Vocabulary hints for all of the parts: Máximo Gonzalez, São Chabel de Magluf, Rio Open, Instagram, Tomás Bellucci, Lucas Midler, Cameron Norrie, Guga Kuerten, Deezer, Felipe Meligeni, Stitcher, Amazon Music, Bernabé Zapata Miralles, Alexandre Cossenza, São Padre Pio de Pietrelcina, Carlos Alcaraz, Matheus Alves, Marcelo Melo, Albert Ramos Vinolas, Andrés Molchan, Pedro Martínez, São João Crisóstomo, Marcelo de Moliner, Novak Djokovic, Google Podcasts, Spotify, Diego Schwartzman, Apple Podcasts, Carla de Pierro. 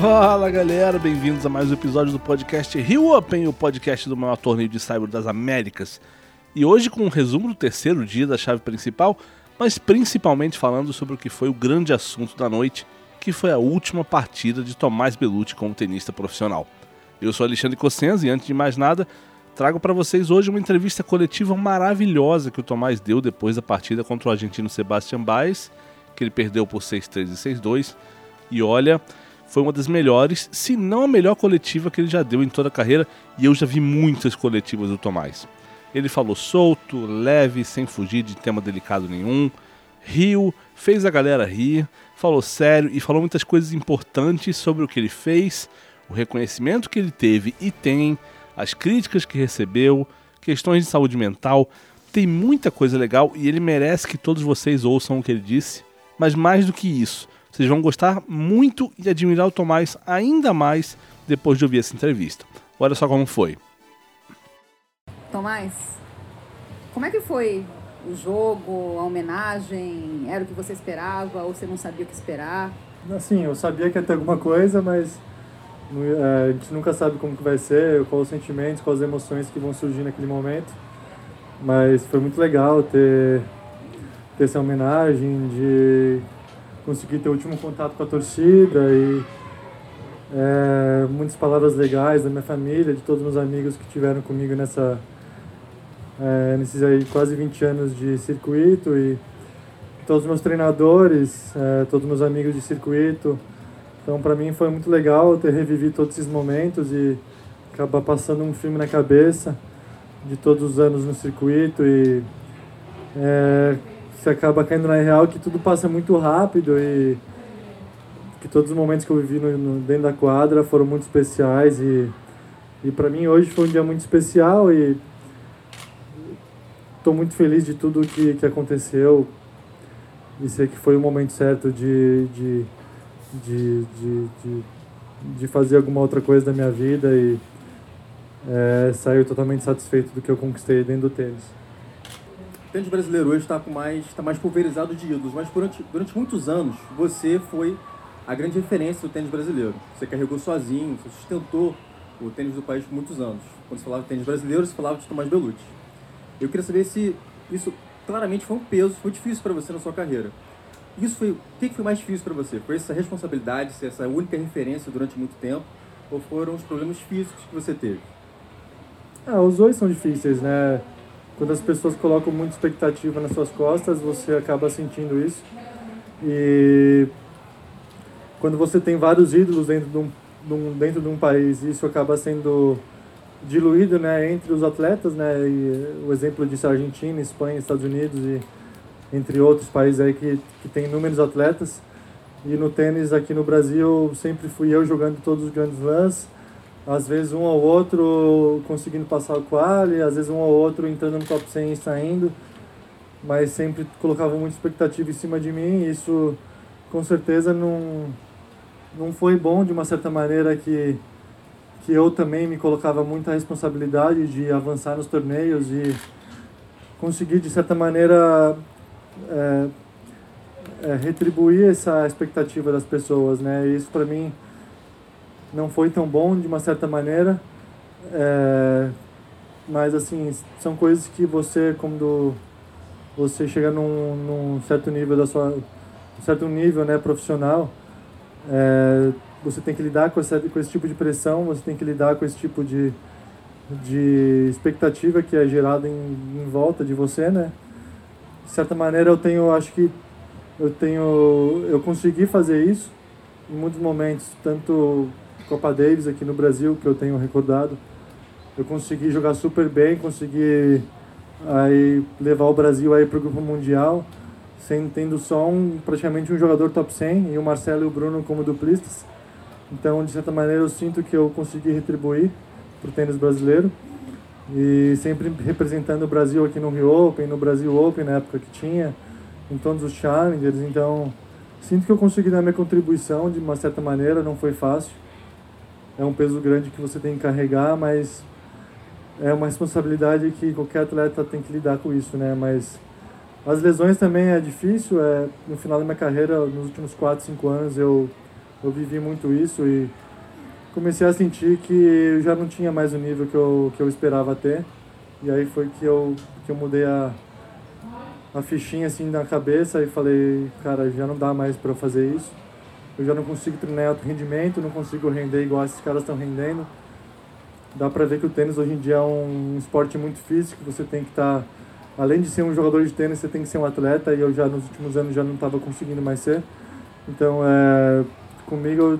Fala galera, bem-vindos a mais um episódio do podcast Rio Open, o podcast do maior torneio de saibro das Américas. E hoje com um resumo do terceiro dia da chave principal, mas principalmente falando sobre o que foi o grande assunto da noite, que foi a última partida de Tomás Bellucci como tenista profissional. Eu sou Alexandre Cossenza e antes de mais nada, trago para vocês hoje uma entrevista coletiva maravilhosa que o Tomás deu depois da partida contra o argentino Sebastián Baez, que ele perdeu por 6-3 e 6-2, e olha, foi uma das melhores, se não a melhor coletiva que ele já deu em toda a carreira, e eu já vi muitas coletivas do Tomás. Ele falou solto, leve, sem fugir de tema delicado nenhum, riu, fez a galera rir, falou sério e falou muitas coisas importantes sobre o que ele fez, o reconhecimento que ele teve e tem, as críticas que recebeu, questões de saúde mental, tem muita coisa legal e ele merece que todos vocês ouçam o que ele disse, mas mais do que isso, vocês vão gostar muito e admirar o Tomás ainda mais depois de ouvir essa entrevista. Olha só como foi. Tomás, como é que foi o jogo, a homenagem? Era o que você esperava ou você não sabia o que esperar? Assim, eu sabia que ia ter alguma coisa, mas a gente nunca sabe como que vai ser, quais os sentimentos, quais as emoções que vão surgir naquele momento. Mas foi muito legal ter essa homenagem, de conseguir ter o último contato com a torcida e muitas palavras legais da minha família, de todos os meus amigos que tiveram comigo nesses aí quase 20 anos de circuito, e todos os meus treinadores, todos os meus amigos de circuito. Então, para mim, foi muito legal ter revivido todos esses momentos e acabar passando um filme na cabeça de todos os anos no circuito, e você acaba caindo na real que tudo passa muito rápido e que todos os momentos que eu vivi dentro da quadra foram muito especiais, e para mim hoje foi um dia muito especial e estou muito feliz de tudo que aconteceu e sei que foi o momento certo de fazer alguma outra coisa da minha vida e saiu totalmente satisfeito do que eu conquistei dentro do tênis. O tênis brasileiro hoje está mais pulverizado de ídolos, mas durante muitos anos você foi a grande referência do tênis brasileiro. Você carregou sozinho, você sustentou o tênis do país por muitos anos. Quando você falava de tênis brasileiro, você falava de Tomás Bellucci. Eu queria saber se isso claramente foi um peso, foi difícil para você na sua carreira. O que foi mais difícil para você? Foi essa responsabilidade, essa única referência durante muito tempo, ou foram os problemas físicos que você teve? Os dois são difíceis, né? Quando as pessoas colocam muita expectativa nas suas costas, você acaba sentindo isso. E quando você tem vários ídolos dentro de um país, isso acaba sendo diluído, né, entre os atletas, né? E o exemplo disso é Argentina, Espanha, Estados Unidos e entre outros países aí que tem inúmeros atletas. E no tênis aqui no Brasil sempre fui eu jogando todos os grandes lãs, às vezes um ao outro conseguindo passar o quali, às vezes um ao outro entrando no top 100 e saindo, mas sempre colocava muita expectativa em cima de mim, e isso com certeza não foi bom, de uma certa maneira que eu também me colocava muita responsabilidade de avançar nos torneios e conseguir de certa maneira retribuir essa expectativa das pessoas, né? E isso para mim não foi tão bom, de uma certa maneira, mas assim, são coisas que você, quando você chega num certo nível né, profissional, você tem que lidar com esse tipo de pressão, você tem que lidar com esse tipo de expectativa que é gerada em volta de você, né? De certa maneira, eu consegui fazer isso em muitos momentos, tanto Copa Davis aqui no Brasil, que eu tenho recordado, eu consegui jogar super bem, consegui aí levar o Brasil aí para o Grupo Mundial, tendo só praticamente um jogador top 100 e o Marcelo e o Bruno como duplistas. Então, de certa maneira, eu sinto que eu consegui retribuir para o tênis brasileiro. E sempre representando o Brasil aqui no Rio Open, no Brasil Open na época que tinha, em todos os challengers. Então, sinto que eu consegui dar minha contribuição de uma certa maneira, não foi fácil. É um peso grande que você tem que carregar, mas é uma responsabilidade que qualquer atleta tem que lidar com isso, né? Mas as lesões também é difícil. No final da minha carreira, nos últimos 4, 5 anos, eu eu vivi muito isso e comecei a sentir que eu já não tinha mais o nível que eu esperava ter. E aí foi que eu mudei a fichinha assim na cabeça e falei, cara, já não dá mais para eu fazer isso. Eu já não consigo treinar em alto rendimento, não consigo render igual esses caras estão rendendo. Dá para ver que o tênis hoje em dia é um esporte muito físico, você tem que estar... Além de ser um jogador de tênis, você tem que ser um atleta, e eu já nos últimos anos já não estava conseguindo mais ser. Então, comigo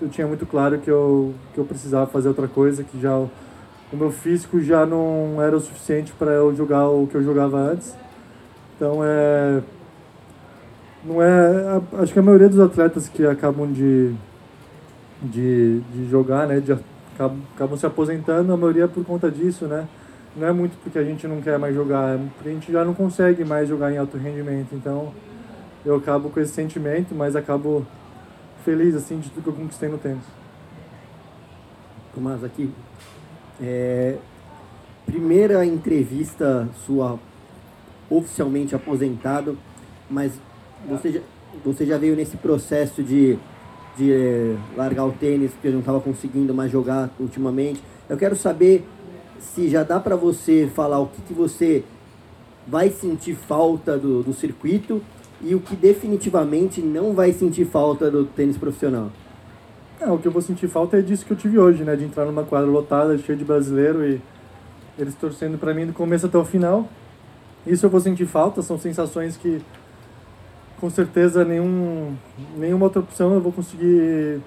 eu tinha muito claro que eu precisava fazer outra coisa, que já o meu físico já não era o suficiente para eu jogar o que eu jogava antes. Então, acho que a maioria dos atletas que acabam de jogar, né, acabam se aposentando, a maioria é por conta disso, né? Não é muito porque a gente não quer mais jogar, é porque a gente já não consegue mais jogar em alto rendimento. Então, eu acabo com esse sentimento, mas acabo feliz, assim, de tudo que eu conquistei no tênis. Tomás, aqui, primeira entrevista sua oficialmente aposentado, mas você já veio nesse processo de largar o tênis, porque não estava conseguindo mais jogar ultimamente. Eu quero saber... se já dá para você falar o que você vai sentir falta do circuito e o que definitivamente não vai sentir falta do tênis profissional. O que eu vou sentir falta é disso que eu tive hoje, né? De entrar numa quadra lotada, cheia de brasileiro e eles torcendo para mim do começo até o final. Isso eu vou sentir falta, são sensações que com certeza nenhuma outra opção eu vou conseguir...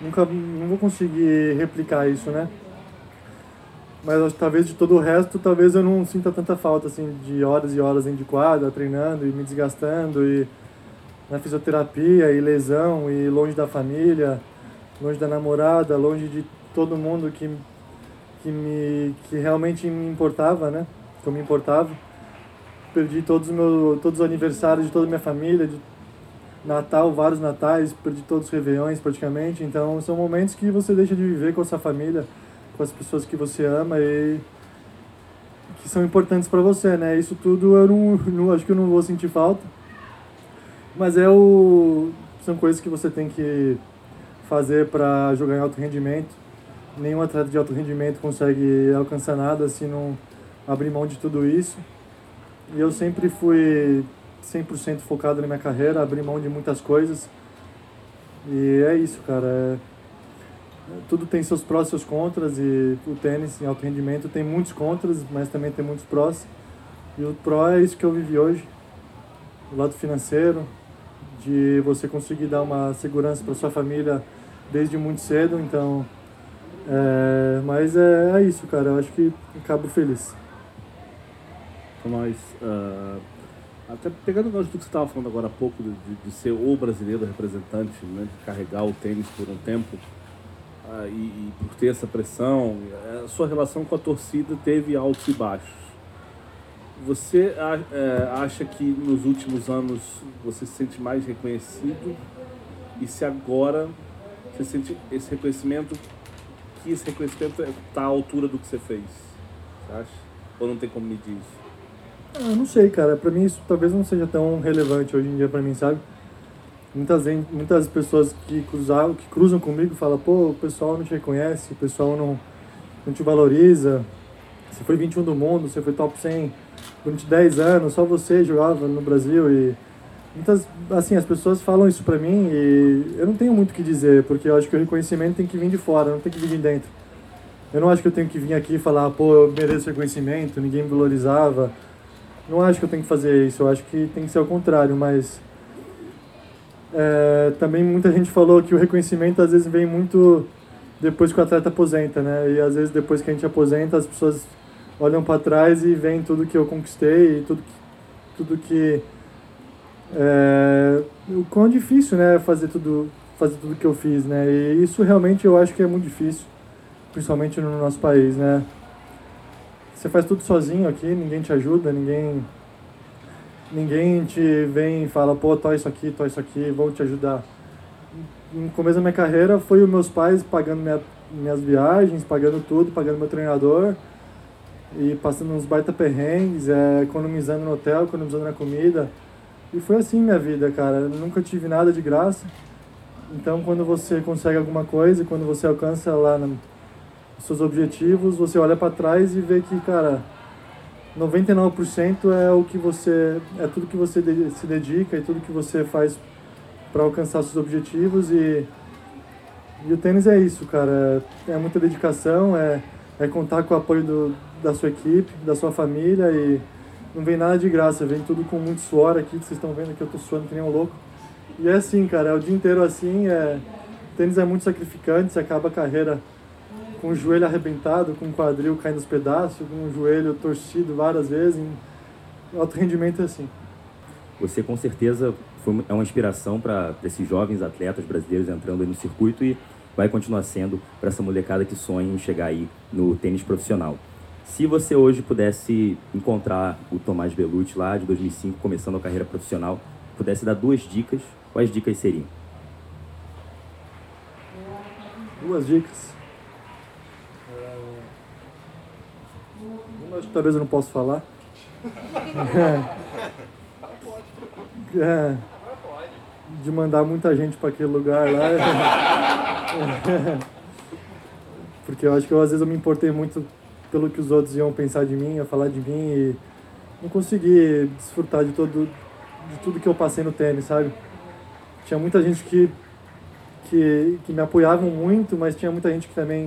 não vou conseguir replicar isso, né? Mas talvez de todo o resto, talvez eu não sinta tanta falta, assim, de horas e horas de quadra, treinando e me desgastando, e na fisioterapia, e lesão, e longe da família, longe da namorada, longe de todo mundo que realmente me importava, né? Que eu me importava. Perdi todos os aniversários de toda a minha família, de Natal, vários natais, perdi todos os réveillões praticamente. Então, são momentos que você deixa de viver com a sua família, com as pessoas que você ama e que são importantes para você, né? Isso tudo eu não acho que eu não vou sentir falta, mas são coisas que você tem que fazer para jogar em alto rendimento. Nenhum atleta de alto rendimento consegue alcançar nada se não abrir mão de tudo isso. E eu sempre fui 100% focado na minha carreira, abri mão de muitas coisas e é isso, cara. Tudo tem seus prós e seus contras, e o tênis em alto rendimento tem muitos contras, mas também tem muitos prós. E o pró é isso que eu vivi hoje, o lado financeiro, de você conseguir dar uma segurança para sua família desde muito cedo. Então, mas é isso, cara, eu acho que acabo feliz. Tomás, até pegando o gancho do que você estava falando agora há pouco, de ser o brasileiro representante, né, de carregar o tênis por um tempo, e por ter essa pressão, a sua relação com a torcida teve altos e baixos. Você acha que nos últimos anos você se sente mais reconhecido? E se agora você sente esse reconhecimento está à altura do que você fez? Você acha? Ou não tem como medir isso? Eu não sei, cara. Para mim isso talvez não seja tão relevante hoje em dia para mim, sabe? Muitas pessoas que cruzam comigo falam, pô, o pessoal não te reconhece, o pessoal não te valoriza, você foi 21 do mundo, você foi top 100 durante 10 anos, só você jogava no Brasil. E as pessoas falam isso pra mim e eu não tenho muito o que dizer, porque eu acho que o reconhecimento tem que vir de fora, não tem que vir de dentro. Eu não acho que eu tenho que vir aqui e falar, pô, eu mereço reconhecimento, ninguém me valorizava. Não acho que eu tenho que fazer isso, eu acho que tem que ser ao contrário, mas... também muita gente falou que o reconhecimento às vezes vem muito depois que o atleta aposenta, né? E às vezes depois que a gente aposenta, as pessoas olham para trás e veem tudo que eu conquistei e tudo que o quão difícil, né, fazer tudo que eu fiz, né? E isso realmente eu acho que é muito difícil, principalmente no nosso país, né? Você faz tudo sozinho aqui, ninguém te ajuda, ninguém te vem e fala, pô, tô isso aqui, vou te ajudar. No começo da minha carreira, foi os meus pais pagando minhas viagens, pagando tudo, pagando meu treinador, e passando uns baita perrengues, economizando no hotel, economizando na comida. E foi assim minha vida, cara. Eu nunca tive nada de graça. Então, quando você consegue alguma coisa, quando você alcança lá os seus objetivos, você olha para trás e vê que, cara, 99% é tudo que você se dedica e tudo que você faz para alcançar seus objetivos. E o tênis é isso, cara. É muita dedicação, é contar com o apoio da sua equipe, da sua família, e não vem nada de graça, vem tudo com muito suor aqui, que vocês estão vendo que eu tô suando que nem um louco. E é assim, cara, é o dia inteiro assim, o tênis é muito sacrificante, você acaba a carreira com o joelho arrebentado, com o quadril caindo aos pedaços, com o joelho torcido várias vezes, em alto rendimento é assim. Você com certeza é uma inspiração para esses jovens atletas brasileiros entrando aí no circuito e vai continuar sendo para essa molecada que sonha em chegar aí no tênis profissional. Se você hoje pudesse encontrar o Tomás Bellucci lá de 2005, começando a carreira profissional, pudesse dar 2 dicas, quais dicas seriam? 2 dicas? Acho que talvez eu não posso falar. De mandar muita gente para aquele lugar lá. Porque eu acho que às vezes eu me importei muito pelo que os outros iam pensar de mim, iam falar de mim, e não consegui desfrutar de tudo que eu passei no tênis, sabe? Tinha muita gente que me apoiavam muito, mas tinha muita gente que também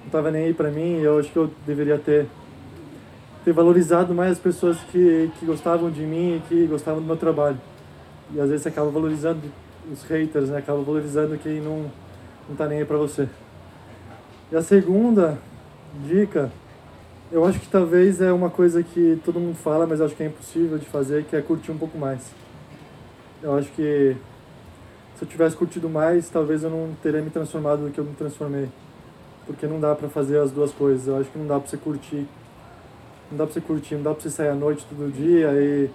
não estava nem aí para mim, e eu acho que eu deveria ter valorizado mais as pessoas que gostavam de mim e que gostavam do meu trabalho. E às vezes você acaba valorizando os haters, né? Acaba valorizando quem não tá nem aí para você. E a segunda dica, eu acho que talvez é uma coisa que todo mundo fala, mas eu acho que é impossível de fazer, que é curtir um pouco mais. Eu acho que se eu tivesse curtido mais, talvez eu não teria me transformado no que eu me transformei. Porque não dá para fazer as duas coisas. Eu acho que não dá para você curtir. Não dá para você curtir, não dá para você sair à noite todo dia e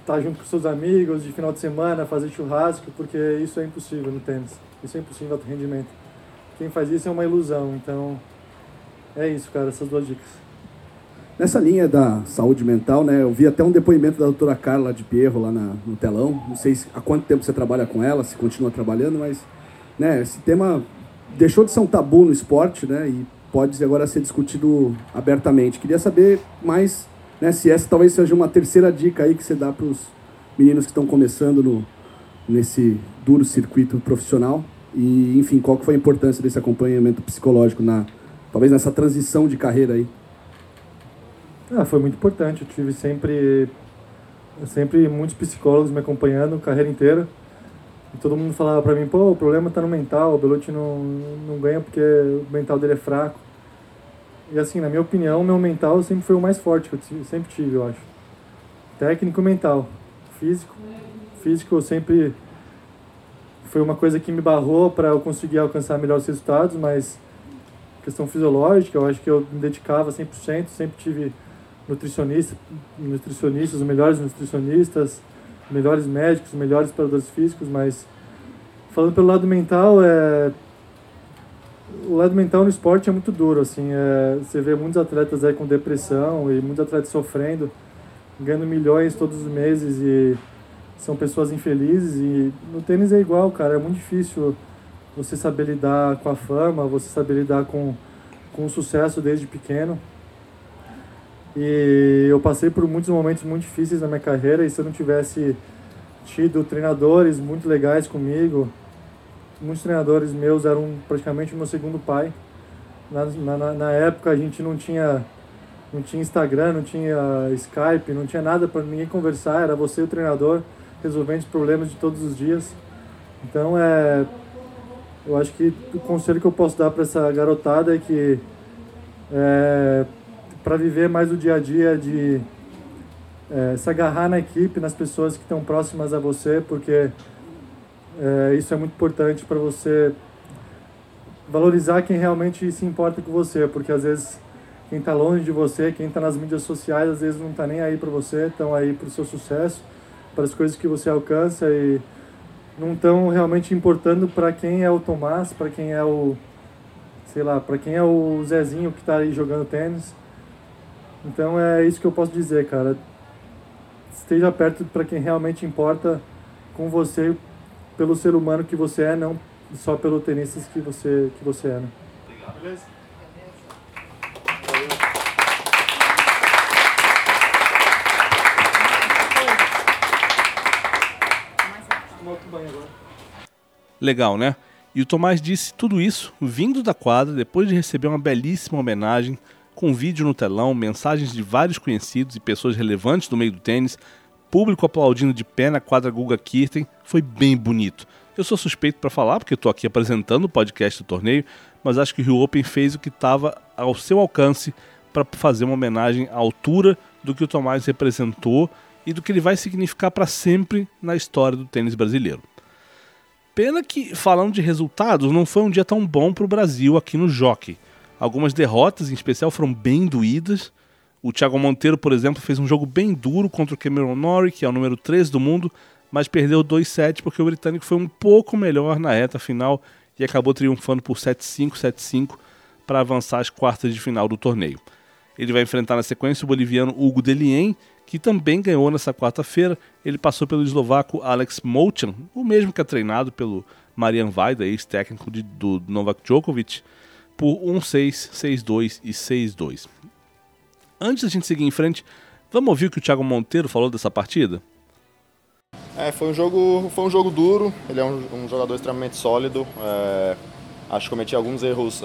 estar junto com seus amigos de final de semana, fazer churrasco, porque isso é impossível no tênis. Isso é impossível no alto rendimento. Quem faz isso é uma ilusão, então... É isso, cara, essas 2 dicas. Nessa linha da saúde mental, né, eu vi até um depoimento da doutora Carla de Pierro lá no telão. Não sei há quanto tempo você trabalha com ela, se continua trabalhando, mas né, esse tema deixou de ser um tabu no esporte, né, e pode agora ser discutido abertamente. Queria saber mais, né, se essa talvez seja uma terceira dica aí que você dá para os meninos que estão começando nesse duro circuito profissional. E, enfim, qual que foi a importância desse acompanhamento psicológico talvez nessa transição de carreira aí? Foi muito importante. Eu tive sempre muitos psicólogos me acompanhando a carreira inteira. E todo mundo falava pra mim, o problema tá no mental, o Bellucci não ganha porque o mental dele é fraco. E assim, na minha opinião, meu mental sempre foi o mais forte, que eu sempre tive, eu acho. Técnico e mental. Físico eu sempre... Foi uma coisa que me barrou pra eu conseguir alcançar melhores resultados, mas... questão fisiológica, eu acho que eu me dedicava 100%, sempre tive nutricionistas, os melhores nutricionistas, melhores médicos, melhores preparadores físicos, mas falando pelo lado mental, o lado mental no esporte é muito duro, assim, você vê muitos atletas aí com depressão e muitos atletas sofrendo, ganhando milhões todos os meses e são pessoas infelizes, e no tênis é igual, cara, é muito difícil você saber lidar com a fama, você saber lidar com o sucesso desde pequeno. E eu passei por muitos momentos muito difíceis na minha carreira, e se eu não tivesse tido treinadores muito legais comigo, muitos treinadores meus eram praticamente o meu segundo pai. Na época a gente não tinha Instagram, não tinha Skype, não tinha nada para ninguém conversar, era você e o treinador resolvendo os problemas de todos os dias. Então eu acho que o conselho que eu posso dar para essa garotada é que para viver mais o dia a dia, de se agarrar na equipe, nas pessoas que estão próximas a você, porque isso é muito importante para você valorizar quem realmente se importa com você, porque às vezes quem está longe de você, quem está nas mídias sociais, às vezes não está nem aí para você, estão aí para o seu sucesso, para as coisas que você alcança e não estão realmente importando para quem é o Tomás, para quem é o, sei lá, para quem é o Zezinho que está aí jogando tênis. Então é isso que eu posso dizer, cara. Esteja perto para quem realmente importa com você pelo ser humano que você é, não só pelo tenista que você é. Né? Obrigado. Beleza? Legal, né? E o Tomás disse tudo isso vindo da quadra depois de receber uma belíssima homenagem com vídeo no telão, mensagens de vários conhecidos e pessoas relevantes do meio do tênis, público aplaudindo de pé na quadra Guga Kuerten. Foi bem bonito. Eu sou suspeito para falar porque estou aqui apresentando o podcast do torneio, mas acho que o Rio Open fez o que estava ao seu alcance para fazer uma homenagem à altura do que o Tomás representou e do que ele vai significar para sempre na história do tênis brasileiro. Pena que, falando de resultados, não foi um dia tão bom para o Brasil aqui no Jockey. Algumas derrotas, em especial, foram bem doídas. O Thiago Monteiro, por exemplo, fez um jogo bem duro contra o Cameron Norrie, que é o número 13 do mundo, mas perdeu 2-7 porque o britânico foi um pouco melhor na reta final e acabou triunfando por 7-5, 7-5 para avançar às quartas de final do torneio. Ele vai enfrentar na sequência o boliviano Hugo Dellien, que também ganhou nessa quarta-feira. Ele passou pelo eslovaco Alex Molchan, o mesmo que é treinado pelo Marian Vaida, ex-técnico do Novak Djokovic, por 1-6, 6-2 e 6-2. Antes da gente seguir em frente, vamos ouvir o que o Thiago Monteiro falou dessa partida? Foi um jogo duro, ele é um jogador extremamente sólido, acho que cometi alguns erros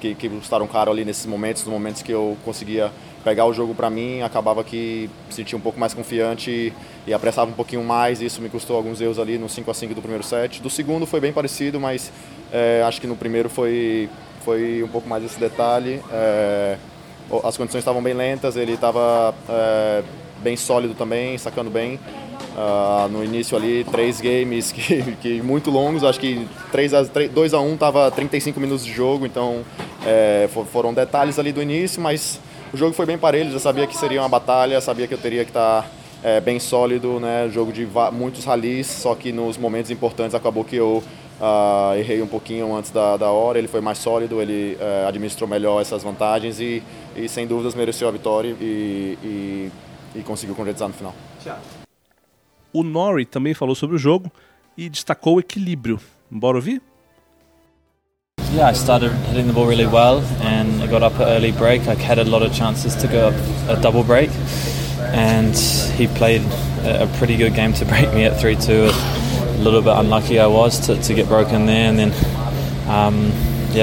que custaram caro ali nesses momentos, nos momentos que eu conseguia pegar o jogo para mim, acabava que me sentia um pouco mais confiante e apressava um pouquinho mais, isso me custou alguns erros ali no 5-5 do primeiro set. Do segundo foi bem parecido, mas acho que no primeiro foi um pouco mais esse detalhe. As condições estavam bem lentas, ele estava bem sólido também, sacando bem. No início ali, 3 games que muito longos, acho que 2-1 estava 35 minutos de jogo, então foram detalhes ali do início, mas o jogo foi bem parelho, já sabia que seria uma batalha, sabia que eu teria que estar bem sólido, né? Jogo de muitos rallies, só que nos momentos importantes acabou que eu errei um pouquinho antes da hora, ele foi mais sólido, ele administrou melhor essas vantagens e sem dúvidas mereceu a vitória e conseguiu concretizar no final. O Norrie também falou sobre o jogo e destacou o equilíbrio. Bora ouvir? Yeah, I started hitting the ball really well and I got up at early break. I had a lot of chances to go up a double break and he played a pretty good game to break me at 3-2. A little bit unlucky I was to get broken there and then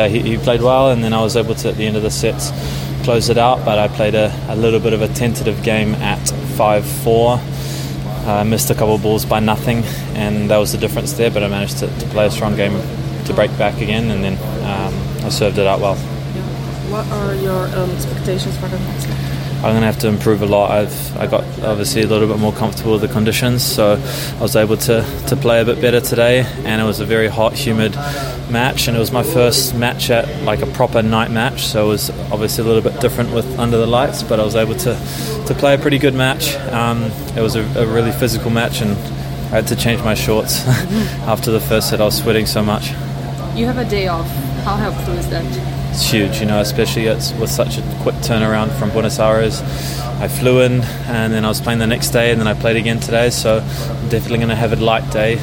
he played well and then I was able to at the end of the sets close it out, but I played a little bit of a tentative game at 5-4. I missed a couple of balls by nothing and that was the difference there, but I managed to play a strong game to break back again and then I served it out well. What are your expectations for the next? I'm going to have to improve a lot. I got obviously a little bit more comfortable with the conditions, so I was able to play a bit better today and it was a very hot, humid match and it was my first match at like a proper night match, so it was obviously a little bit different with under the lights, but I was able to play a pretty good match. It was a really physical match and I had to change my shorts after the first set. I was sweating so much. You have a day off. How helpful is that? It's huge, especially with such a quick turnaround from Buenos Aires. I flew in and then I was playing the next day and then I played again today, so I'm definitely going to have a light day.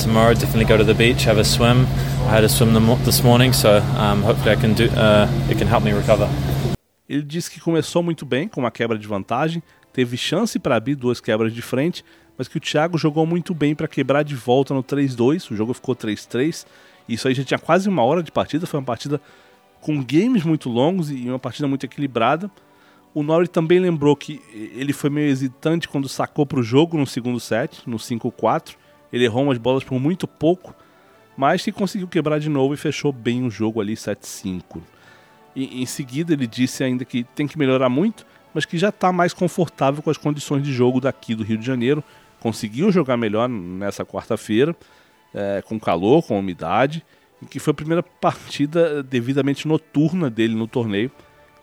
Tomorrow, definitely go to the beach, have a swim. I had a swim this morning, so hopefully I can do, it can help me recover. Ele disse que começou muito bem, com uma quebra de vantagem, teve chance para abrir 2 quebras de frente, mas que o Thiago jogou muito bem para quebrar de volta no 3-2, o jogo ficou 3-3, isso aí já tinha quase 1 hora de partida, foi uma partida com games muito longos e uma partida muito equilibrada. O Norrie também lembrou que ele foi meio hesitante quando sacou para o jogo no segundo set, no 5-4, ele errou umas bolas por muito pouco, mas que conseguiu quebrar de novo e fechou bem o jogo ali 7-5. E, em seguida ele disse ainda que tem que melhorar muito, mas que já está mais confortável com as condições de jogo daqui do Rio de Janeiro. Conseguiu jogar melhor nessa quarta-feira, com calor, com umidade, que foi a primeira partida devidamente noturna dele no torneio.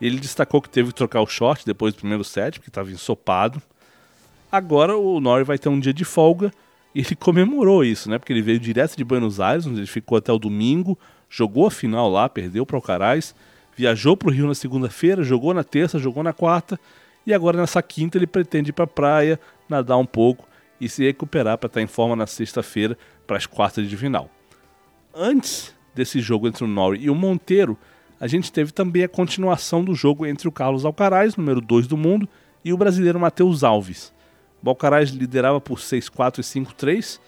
Ele destacou que teve que trocar o short depois do primeiro set, porque estava ensopado. Agora o Norrie vai ter um dia de folga e ele comemorou isso, né? Porque ele veio direto de Buenos Aires, onde ele ficou até o domingo, jogou a final lá, perdeu para o Alcaraz, viajou para o Rio na segunda-feira, jogou na terça, jogou na quarta, e agora nessa quinta ele pretende ir para a praia, nadar um pouco, e se recuperar para estar em forma na sexta-feira para as quartas de final. Antes desse jogo entre o Norrie e o Monteiro, a gente teve também a continuação do jogo entre o Carlos Alcaraz, número 2 do mundo, e o brasileiro Matheus Alves. O Alcaraz liderava por 6-4 e 5-3,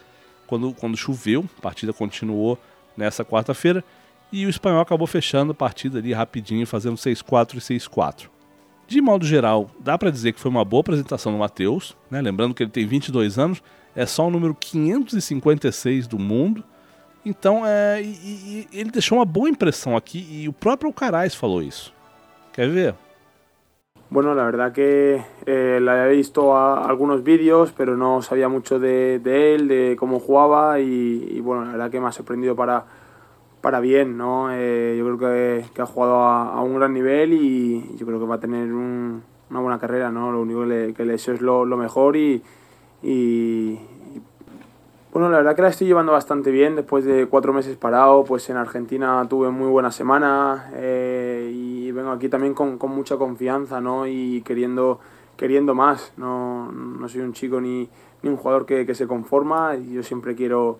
quando choveu, a partida continuou nessa quarta-feira, e o espanhol acabou fechando a partida ali rapidinho, fazendo 6-4 e 6-4. De modo geral, dá para dizer que foi uma boa apresentação do Matheus, né? Lembrando que ele tem 22 anos, é só o número 556 do mundo, então ele deixou uma boa impressão aqui, e o próprio Alcaraz falou isso. Quer ver? Bueno, la verdad que la he visto a algunos vídeos, pero no sabía mucho de él, de cómo jugaba y bueno, la verdad que me ha sorprendido para bien, ¿no? Yo creo que ha jugado a un gran nivel y yo creo que va a tener una buena carrera, ¿no? Lo único que le deseo es lo mejor y bueno, la verdad que la estoy llevando bastante bien después de 4 meses parado, pues en Argentina tuve muy buena semana y vengo aquí también con mucha confianza, ¿no? Y queriendo más, no soy un chico ni un jugador que se conforma, yo siempre quiero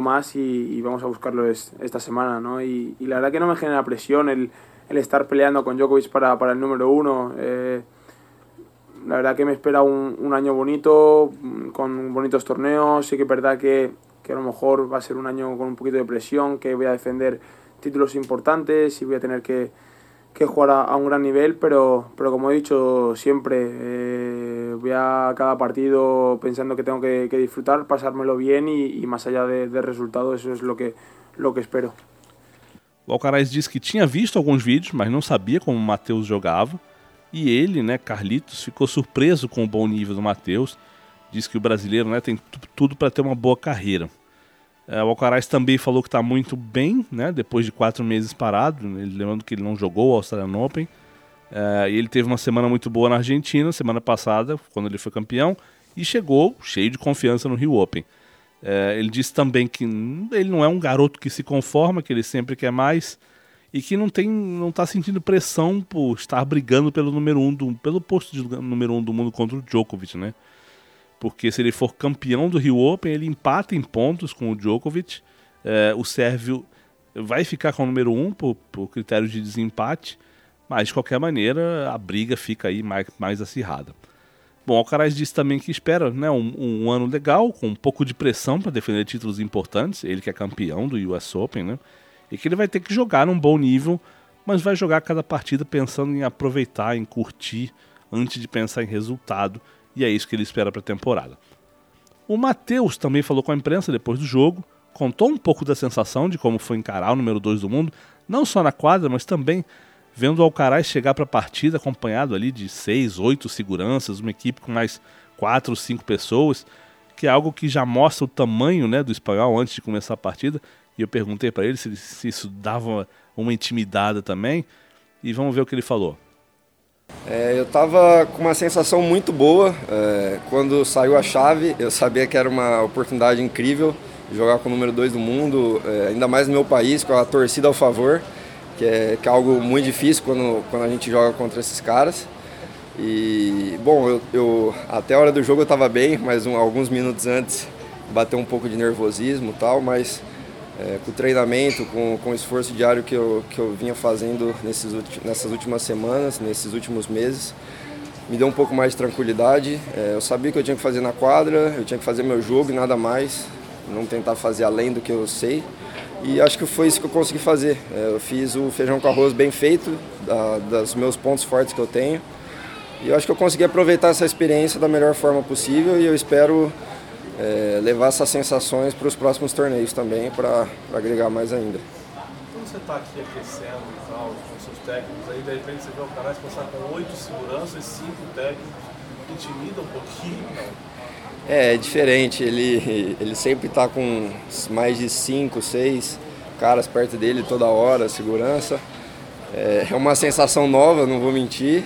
más y vamos a buscarlo esta semana, ¿no? Y la verdad que no me genera presión el estar peleando con Djokovic para el número 1, La verdad que me espera un año bonito, con bonitos torneos. Sí que es verdad que a lo mejor va a ser un año con un poquito de presión, que voy a defender títulos importantes y voy a tener que jugar a un gran nivel, pero como he dicho siempre, voy a cada partido pensando que tengo que disfrutar, pasármelo bien y más allá del resultado, eso es lo que espero. O Alcaraz disse que tinha visto alguns vídeos, mas não sabia como o Matheus jogava. E ele, né, Carlitos, ficou surpreso com o bom nível do Matheus. Diz que o brasileiro, né, tem tudo para ter uma boa carreira. O Alcaraz também falou que está muito bem, né, depois de 4 meses parado. Lembrando que ele não jogou o Australian Open. Ele teve uma semana muito boa na Argentina, semana passada, quando ele foi campeão. E chegou cheio de confiança no Rio Open. Ele disse também que ele não é um garoto que se conforma, que ele sempre quer mais. E que não está sentindo pressão por estar brigando pelo número 1 pelo posto de número 1 do mundo contra o Djokovic, né? Porque se ele for campeão do Rio Open, ele empata em pontos com o Djokovic. O sérvio vai ficar com o número 1 por critério de desempate, mas de qualquer maneira a briga fica aí mais acirrada. Bom, o Alcaraz disse também que espera, né, um ano legal, com um pouco de pressão para defender títulos importantes, ele que é campeão do US Open, né? E que ele vai ter que jogar num bom nível, mas vai jogar cada partida pensando em aproveitar, em curtir, antes de pensar em resultado, e é isso que ele espera para a temporada. O Matheus também falou com a imprensa depois do jogo, contou um pouco da sensação de como foi encarar o número 2 do mundo, não só na quadra, mas também vendo o Alcaraz chegar para a partida acompanhado ali de 6, 8 seguranças, uma equipe com mais 4 ou 5 pessoas, que é algo que já mostra o tamanho, né, do espanhol antes de começar a partida. E eu perguntei para ele se isso dava uma intimidada também. E vamos ver o que ele falou. Eu estava com uma sensação muito boa. Quando saiu a chave, eu sabia que era uma oportunidade incrível jogar com o número 2 do mundo, ainda mais no meu país, com a torcida ao favor, que é algo muito difícil quando a gente joga contra esses caras. E, bom, eu até a hora do jogo eu estava bem, mas alguns minutos antes bateu um pouco de nervosismo e tal, mas... com o treinamento, com o esforço diário que eu vinha fazendo nessas últimas semanas, nesses últimos meses, me deu um pouco mais de tranquilidade. Eu sabia que eu tinha que fazer na quadra, eu tinha que fazer meu jogo e nada mais, não tentar fazer além do que eu sei. E acho que foi isso que eu consegui fazer. Eu fiz o feijão com arroz bem feito, dos meus pontos fortes que eu tenho. E eu acho que eu consegui aproveitar essa experiência da melhor forma possível e eu espero... levar essas sensações para os próximos torneios também, para agregar mais ainda. Quando você está aqui aquecendo e tal, com seus técnicos, aí de repente você vê o Alcaraz passar com 8 seguranças, 5 técnicos, intimida um pouquinho? É diferente, ele sempre está com mais de 5, 6 caras perto dele toda hora, segurança. É uma sensação nova, não vou mentir.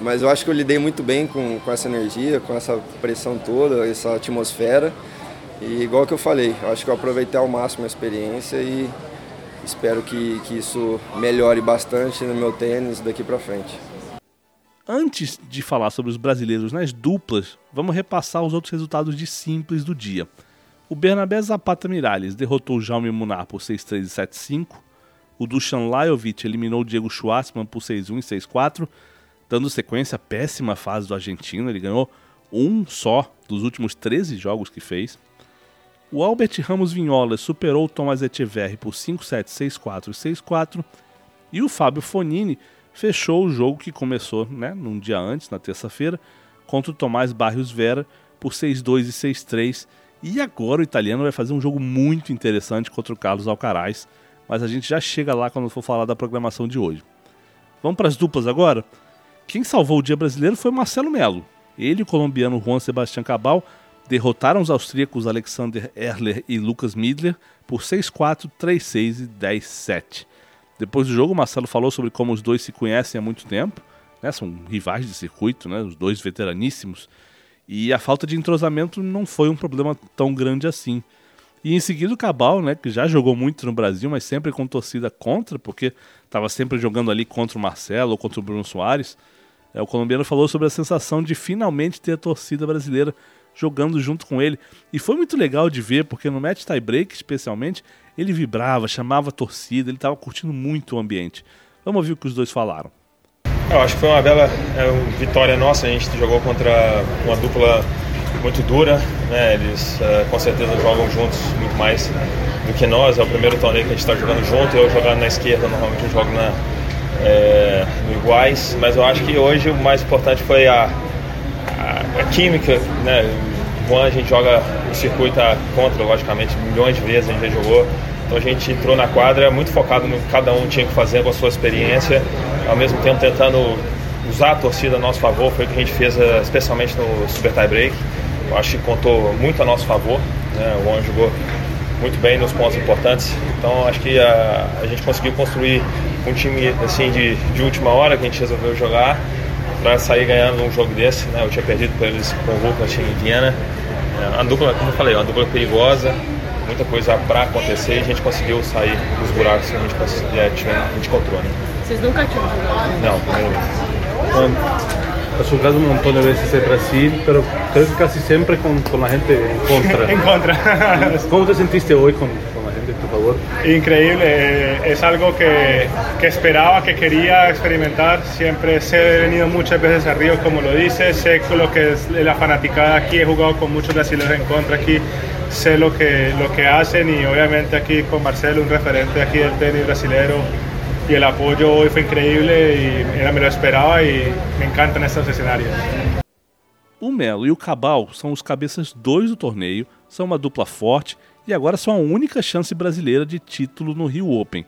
Mas eu acho que eu lidei muito bem com essa energia, com essa pressão toda, essa atmosfera. E igual que eu falei, eu acho que eu aproveitei ao máximo a experiência e espero que isso melhore bastante no meu tênis daqui para frente. Antes de falar sobre os brasileiros nas duplas, vamos repassar os outros resultados de simples do dia. O Bernabé Zapata Miralles derrotou Jaume Munar por 6-3 e 7-5. O Dusan Lajovic eliminou Diego Schwartzman por 6-1 e 6-4, dando sequência à péssima fase do argentino. Ele ganhou um só dos últimos 13 jogos que fez. O Albert Ramos Vinolas superou o Tomás Etcheverry por 5-7, 6-4 e 6-4. E o Fábio Fognini fechou o jogo que começou, num dia antes, na terça-feira, contra o Tomás Barrios Vera por 6-2 e 6-3. E agora o italiano vai fazer um jogo muito interessante contra o Carlos Alcaraz, mas a gente já chega lá quando for falar da programação de hoje. Vamos para as duplas agora? Quem salvou o dia brasileiro foi Marcelo Melo. Ele e o colombiano Juan Sebastián Cabal derrotaram os austríacos Alexander Erler e Lucas Midler por 6-4, 3-6 e 10-7. Depois do jogo, o Marcelo falou sobre como os dois se conhecem há muito tempo, são rivais de circuito, os dois veteraníssimos, e a falta de entrosamento não foi um problema tão grande assim. E em seguida o Cabal, que já jogou muito no Brasil, mas sempre com torcida contra, porque estava sempre jogando ali contra o Marcelo ou contra o Bruno Soares, o colombiano falou sobre a sensação de finalmente ter a torcida brasileira jogando junto com ele. E foi muito legal de ver, porque no match tie-break, especialmente, ele vibrava, chamava a torcida, ele estava curtindo muito o ambiente. Vamos ouvir o que os dois falaram. Eu acho que foi uma bela vitória nossa. A gente jogou contra uma dupla muito dura, eles com certeza jogam juntos muito mais do que nós. É o primeiro torneio que a gente está jogando junto, eu jogando na esquerda, normalmente eu jogo no iguais, mas eu acho que hoje o mais importante foi a química, Juan, a gente joga o circuito contra, logicamente, milhões de vezes a gente já jogou. Então a gente entrou na quadra muito focado no que cada um tinha que fazer com a sua experiência, ao mesmo tempo tentando usar a torcida a nosso favor. Foi o que a gente fez, especialmente no Super Tie Break. Eu acho que contou muito a nosso favor, O Juan jogou muito bem nos pontos importantes. Então acho que a gente conseguiu construir um time assim, de última hora que a gente resolveu jogar, para sair ganhando um jogo desse, Eu tinha perdido para eles com o Vulcan em Viena. A dupla, como eu falei, uma dupla perigosa, muita coisa para acontecer, e a gente conseguiu sair dos buracos que a gente encontrou, Vocês nunca tinham jogado? Não, primeira vez. Has jugado un montón de veces en Brasil, pero creo que casi siempre con la gente en contra. En contra. ¿Cómo te sentiste hoy con la gente, por favor? Increíble, es algo que esperaba, que quería experimentar. Siempre he venido muchas veces a Río, como lo dices, sé lo que es la fanaticada aquí, he jugado con muchos brasileños en contra aquí, sé lo que hacen, y obviamente aquí con Marcelo, un referente aquí del tenis brasileño. E o apoio hoje foi incrível, e era melhor esperar, e me encantam esses cenários. O Melo e o Cabal são os cabeças 2 do torneio, são uma dupla forte e agora são a única chance brasileira de título no Rio Open.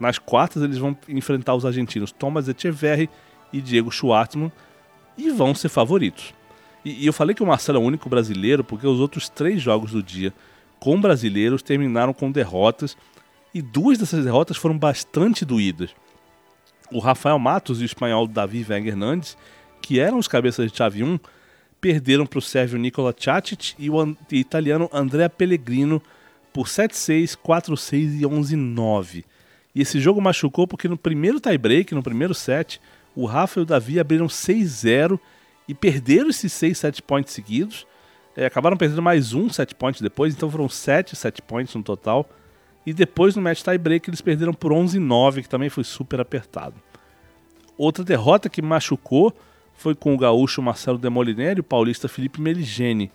Nas quartas eles vão enfrentar os argentinos Tomás Etcheverry e Diego Schwartzman, e vão ser favoritos. E eu falei que o Marcelo é o único brasileiro porque os outros 3 jogos do dia com brasileiros terminaram com derrotas, e 2 dessas derrotas foram bastante doídas. O Rafael Matos e o espanhol Davi Wenger-Nandes, que eram os cabeças de chave 1, perderam para o sérvio Nicola Ciacic e o italiano Andrea Pellegrino por 7-6, 4-6 e 11-9. E esse jogo machucou porque no primeiro tie-break, no primeiro set, o Rafa e o Davi abriram 6-0 e perderam esses 6 set-points seguidos. Acabaram perdendo mais um set-point depois, então foram 7 set-points no total. E depois no match tie-break eles perderam por 11-9, que também foi super apertado. Outra derrota que machucou foi com o gaúcho Marcelo de Moliner e o paulista Felipe Meligeni.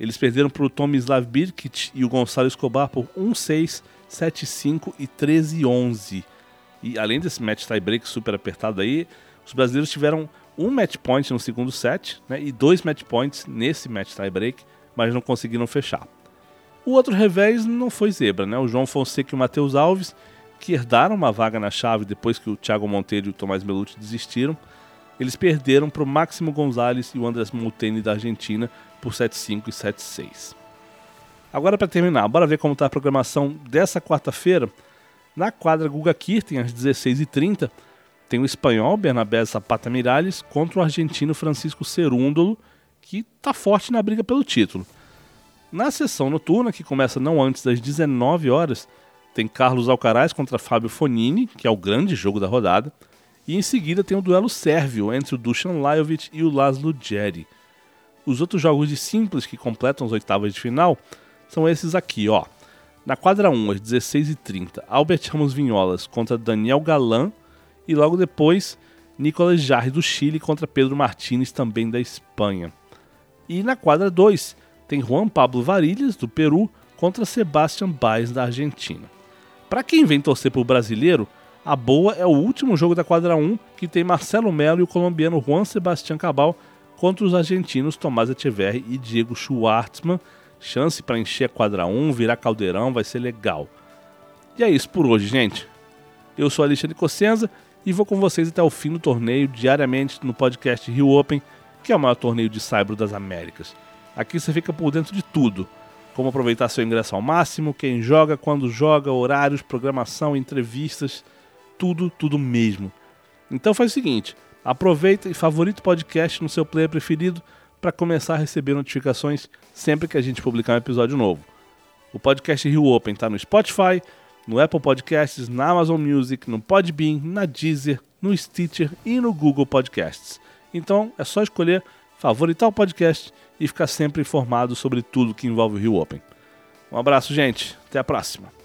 Eles perderam para o Tomislav Birkic e o Gonçalo Escobar por 1-6, 7-5 e 13-11. E além desse match tie-break super apertado aí, os brasileiros tiveram um match point no segundo set, e 2 match points nesse match tie-break, mas não conseguiram fechar. O outro revés não foi zebra, O João Fonseca e o Matheus Alves, que herdaram uma vaga na chave depois que o Thiago Monteiro e o Tomás Bellucci desistiram, eles perderam para o Máximo Gonzalez e o Andrés Molchan da Argentina por 7-5 e 7-6. Agora, para terminar, bora ver como está a programação dessa quarta-feira. Na quadra Guga Kuerten, às 16h30, tem o espanhol Bernabé Zapata Miralles contra o argentino Francisco Cerúndolo, que está forte na briga pelo título. Na sessão noturna, que começa não antes das 19h, tem Carlos Alcaraz contra Fábio Fognini, que é o grande jogo da rodada, e em seguida tem o duelo sérvio entre o Dusan Lajovic e o Laszlo Djere. Os outros jogos de simples que completam as oitavas de final são esses aqui, ó. Na quadra 1, às 16h30, Albert Ramos Vinolas contra Daniel Galan. E logo depois, Nicolas Jarre do Chile contra Pedro Martínez, também da Espanha. E na quadra 2, tem Juan Pablo Varillas, do Peru, contra Sebastián Baez, da Argentina. Para quem vem torcer pro brasileiro, a boa é o último jogo da quadra 1, que tem Marcelo Melo e o colombiano Juan Sebastián Cabal contra os argentinos Tomás Etcheverry e Diego Schwartzman. Chance para encher a quadra 1, virar caldeirão, vai ser legal. E é isso por hoje, gente. Eu sou Alexandre Cossenza e vou com vocês até o fim do torneio, diariamente no podcast Rio Open, que é o maior torneio de saibro das Américas. Aqui você fica por dentro de tudo, como aproveitar seu ingresso ao máximo, quem joga, quando joga, horários, programação, entrevistas, tudo mesmo. Então faz o seguinte, aproveita e favorita o podcast no seu player preferido para começar a receber notificações sempre que a gente publicar um episódio novo. O podcast Rio Open está no Spotify, no Apple Podcasts, na Amazon Music, no Podbean, na Deezer, no Stitcher e no Google Podcasts. Então é só escolher favoritar o podcast e ficar sempre informado sobre tudo que envolve o Rio Open. Um abraço, gente. Até a próxima.